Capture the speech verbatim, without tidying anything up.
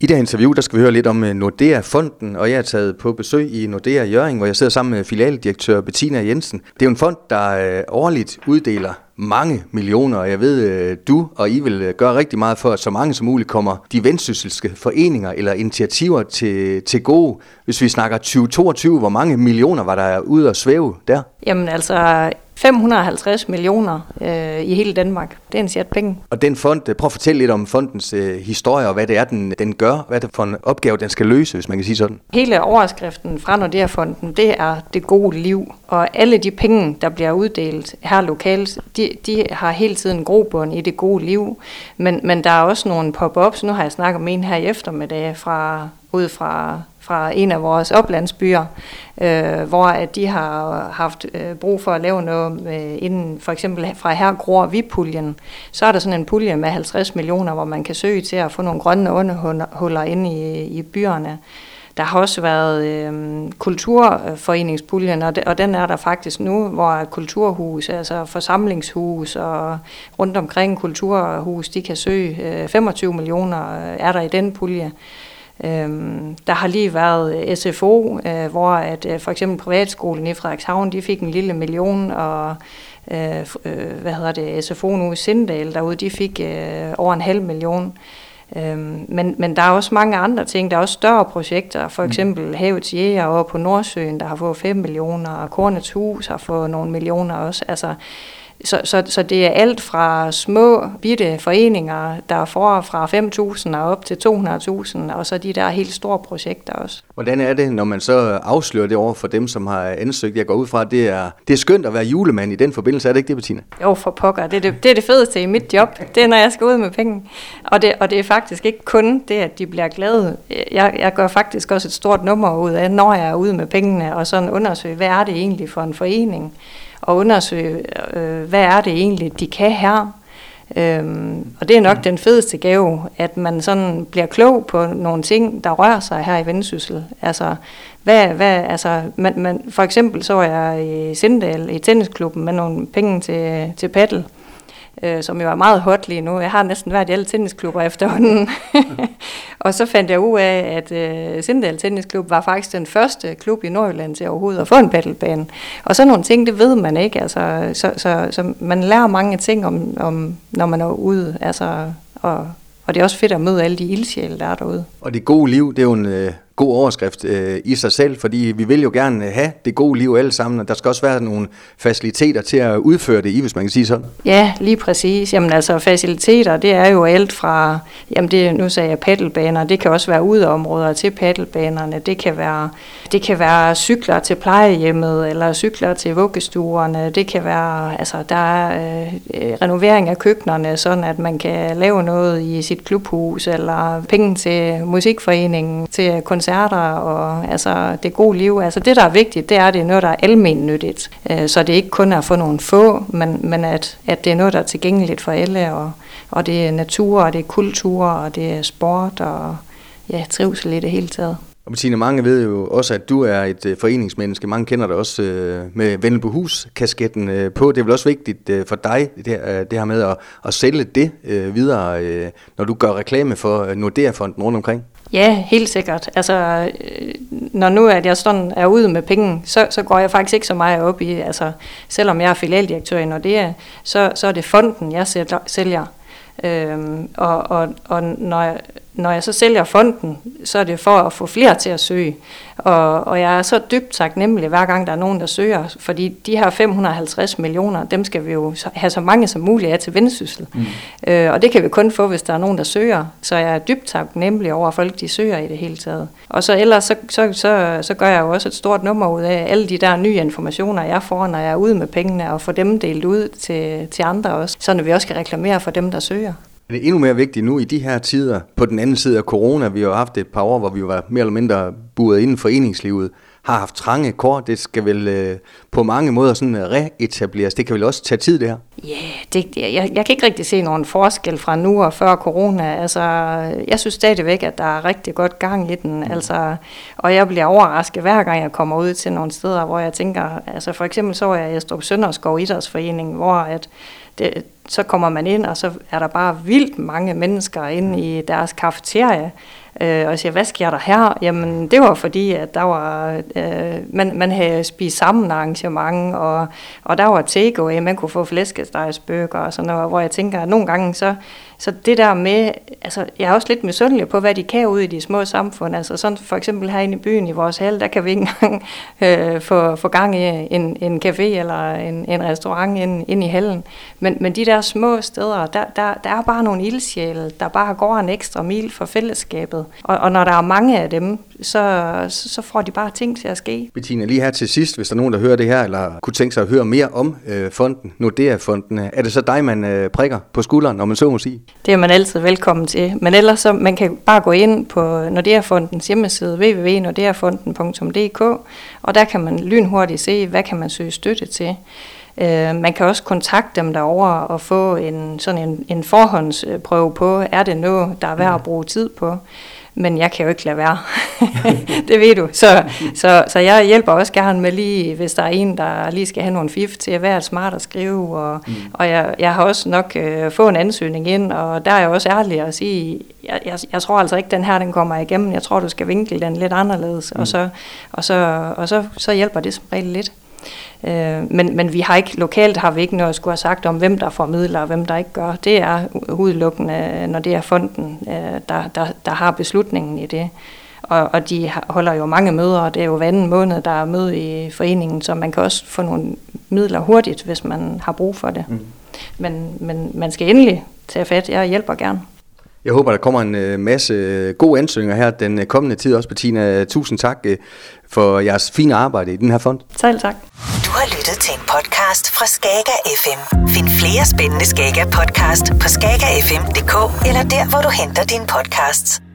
I det interview, der skal vi høre lidt om Nordea Fonden, og jeg er taget på besøg i Nordea Hjørring, hvor jeg sidder sammen med filialdirektør Betina Jensen. Det er jo en fond, der årligt uddeler mange millioner, og jeg ved, du og I vil gøre rigtig meget for, at så mange som muligt kommer de vendsysselske foreninger eller initiativer til, til gode. Hvis vi snakker tyve toogtyve, hvor mange millioner var der ude at svæve der? Jamen altså fem hundrede og halvtreds millioner øh, i hele Danmark. Det er en sjat penge. Og den fond, prøv at fortælle lidt om fondens øh, historie og hvad det er, den, den gør. Hvad det er for en opgave, den skal løse, hvis man kan sige sådan. Hele overskriften fra Nordea Fonden, det er Det Gode Liv. Og alle de penge, der bliver uddelt her lokalt, de, de har hele tiden grobund i Det Gode Liv. Men, men der er også nogle pop-ups. Nu har jeg snakket med en her i eftermiddag fra, ud fra... fra en af vores oplandsbyer, øh, hvor at de har haft øh, brug for at lave noget øh, inden, for eksempel fra Hergror Vipuljen. Så er der sådan en pulje med halvtreds millioner, hvor man kan søge til at få nogle grønne åndehuller inde i, i byerne. Der har også været øh, kulturforeningspuljen, og, de, og den er der faktisk nu, hvor kulturhus, altså forsamlingshus og rundt omkring kulturhus, de kan søge øh, femogtyve millioner er der i den pulje. Øhm, der har lige været S F O, øh, hvor at, øh, for eksempel privatskolen i Frederikshavn, de fik en lille million, og øh, øh, hvad hedder det, S F O nu i Sindal derude, de fik øh, over en halv million. Øhm, men, men der er også mange andre ting, der er også større projekter, for eksempel Havets Jæger over på Nordsøen, der har fået fem millioner, og Kornets Hus har fået nogle millioner også, altså. Så, så, så det er alt fra små, bitte foreninger, der får fra fem tusind og op til to hundrede tusind, og så de der helt store projekter også. Hvordan er det, når man så afslører det over for dem, som har ansøgt? Jeg går ud fra, at det er, det er skønt at være julemand i den forbindelse, er det ikke det, Betina? Jo, for pokker. Det er det, det er det fedeste i mit job. Det er, når jeg skal ud med penge. Og det, og det er faktisk ikke kun det, at de bliver glade. Jeg, jeg gør faktisk også et stort nummer ud af, når jeg er ude med pengene, og sådan undersøge, hvad er det egentlig for en forening? Og undersøge, øh, hvad er det egentlig, de kan her. Øhm, og det er nok den fedeste gave, at man sådan bliver klog på nogle ting, der rører sig her i Vendsyssel. Altså, hvad, hvad, altså, man, man, for eksempel så jeg i Sindal i tennisklubben med nogle penge til, til paddel, øh, som jo er meget hot lige nu. Jeg har næsten været i alle tennisklubber efterhånden. Og så fandt jeg ud af, at øh, Sindal Tennisklub var faktisk den første klub i Nordjylland til overhovedet at få en paddlebane. Og sådan nogle ting, det ved man ikke. Altså, så, så, så man lærer mange ting, om, om, når man er ude. Altså, og, og det er også fedt at møde alle de ildsjæle, der er derude. Og Det Gode Liv, det er jo en øh, god overskrift øh, i sig selv, fordi vi vil jo gerne have det gode liv alle sammen, og der skal også være nogle faciliteter til at udføre det i, hvis man kan sige sådan. Ja, lige præcis. Jamen altså faciliteter, det er jo alt fra, jamen det, nu sagde jeg paddelbaner, det kan også være udeområder til paddelbanerne, det kan være, det kan være cykler til plejehjemmet, eller cykler til vuggestuerne, det kan være, altså der er øh, renovering af køkkenerne, sådan at man kan lave noget i sit klubhus, eller penge til musikforeningen, til koncerter, og altså det gode liv. Altså det, der er vigtigt, det er, at det er noget, der er almennyttigt. Så det er ikke kun at få nogle få, men, men at, at det er noget, der er tilgængeligt for alle, og, og det er natur, og det er kultur, og det er sport, og ja, trivsel i det hele taget. Og Betina, mange ved jo også, at du er et foreningsmenneske. Mange kender dig også med Vennelbohus-kasketten på. Det er vel også vigtigt for dig, det her med at, at sælge det videre, når du gør reklame for Nordea-fonden rundt omkring? Ja, helt sikkert. Altså, når nu at jeg sådan er ude med penge, så, så går jeg faktisk ikke så meget op i, altså, selvom jeg er filialdirektør i Nordea, så, så er det fonden, jeg sælger. Øhm, og og, og når, jeg, når jeg så sælger fonden, så er det for at få flere til at søge. Og, og jeg er så dybt taknemmelig, hver gang der er nogen, der søger, fordi de her fem hundrede og halvtreds millioner, dem skal vi jo have så mange som muligt af til Vendsyssel. Mm. Øh, og det kan vi kun få, hvis der er nogen, der søger. Så jeg er dybt taknemmelig over, at folk de søger i det hele taget. Og så ellers, så, så, så, så gør jeg jo også et stort nummer ud af alle de der nye informationer, jeg får, når jeg er ude med pengene, og får dem delt ud til, til andre også, så vi også kan reklamere for dem, der søger. Det er endnu mere vigtigt nu i de her tider, på den anden side af corona. Vi har haft et par år, hvor vi var mere eller mindre buret inden foreningslivet, har haft trange kår. Det skal vel øh, på mange måder sådan reetableres. Det kan vel også tage tid, det her? Ja, yeah, jeg, jeg kan ikke rigtig se nogen forskel fra nu og før corona. Altså, jeg synes stadigvæk, at der er rigtig godt gang i den. Mm. Altså, og jeg bliver overrasket, hver gang jeg kommer ud til nogle steder, hvor jeg tænker, altså for eksempel så jeg i Storbjergsunderskog Isers forening, hvor at det, så kommer man ind, og så er der bare vildt mange mennesker inde i deres kafeterie, Øh, og jeg siger, hvad sker der her? Jamen, det var fordi, at der var, øh, man, man havde spist sammen arrangement, og, og der var takeaway, man kunne få flæskestegsbøger og sådan noget, hvor jeg tænker, at nogle gange så, så det der med, altså, jeg er også lidt misundelig på, hvad de kan ude i de små samfund. Altså sådan for eksempel herinde i byen i vores hal, der kan vi ikke engang øh, få, få gang i en, en café eller en, en restaurant ind, ind i hallen. Men, men de der små steder, der, der, der er bare nogle ildsjæle, der bare går en ekstra mil for fællesskabet. Og, og når der er mange af dem, så, så får de bare ting til at ske. Betina, lige her til sidst, hvis der er nogen, der hører det her, eller kunne tænke sig at høre mere om øh, fonden, Nordea Fonden, er det så dig, man øh, prikker på skulderen, om man så må sige? Det er man altid velkommen til. Men ellers så, man kan bare gå ind på Nordea Fondens hjemmeside, w w w punktum nordea fonden punktum d k, og der kan man lynhurtigt se, hvad kan man søge støtte til. Man kan også kontakte dem derovre og få en, sådan en, en forhåndsprøve på, er det noget, der er værd at bruge tid på. Men jeg kan jo ikke lade være. Det ved du. Så, så, så jeg hjælper også gerne med lige, hvis der er en, der lige skal have nogle fif til at være smart at skrive. Og, mm. og jeg, jeg har også nok øh, fået en ansøgning ind, og der er jeg også ærlig at sige, jeg, jeg, jeg tror altså ikke, den her den kommer igennem. Jeg tror, du skal vinkle den lidt anderledes. Mm. Og, så, og, så, og så, så hjælper det som regel lidt. Men, men vi har ikke, lokalt har vi ikke noget at skulle have sagt om, hvem der formidler og hvem der ikke gør. Det er udelukkende, når det er fonden, der, der, der har beslutningen i det. Og, og de holder jo mange møder, og det er jo hver anden måned, der er møde i foreningen, så man kan også få nogle midler hurtigt, hvis man har brug for det. Mm. Men, men man skal endelig tage fat. Jeg hjælper gerne. Jeg håber, der kommer en masse gode ansøgninger her den kommende tid også, Betina. Tusind tak for jeres fine arbejde i den her fond. Selv tak. Du har lyttet til en podcast fra Skager F M. Find flere spændende Skager podcast på skager f m punktum d k eller der, hvor du henter dine podcasts.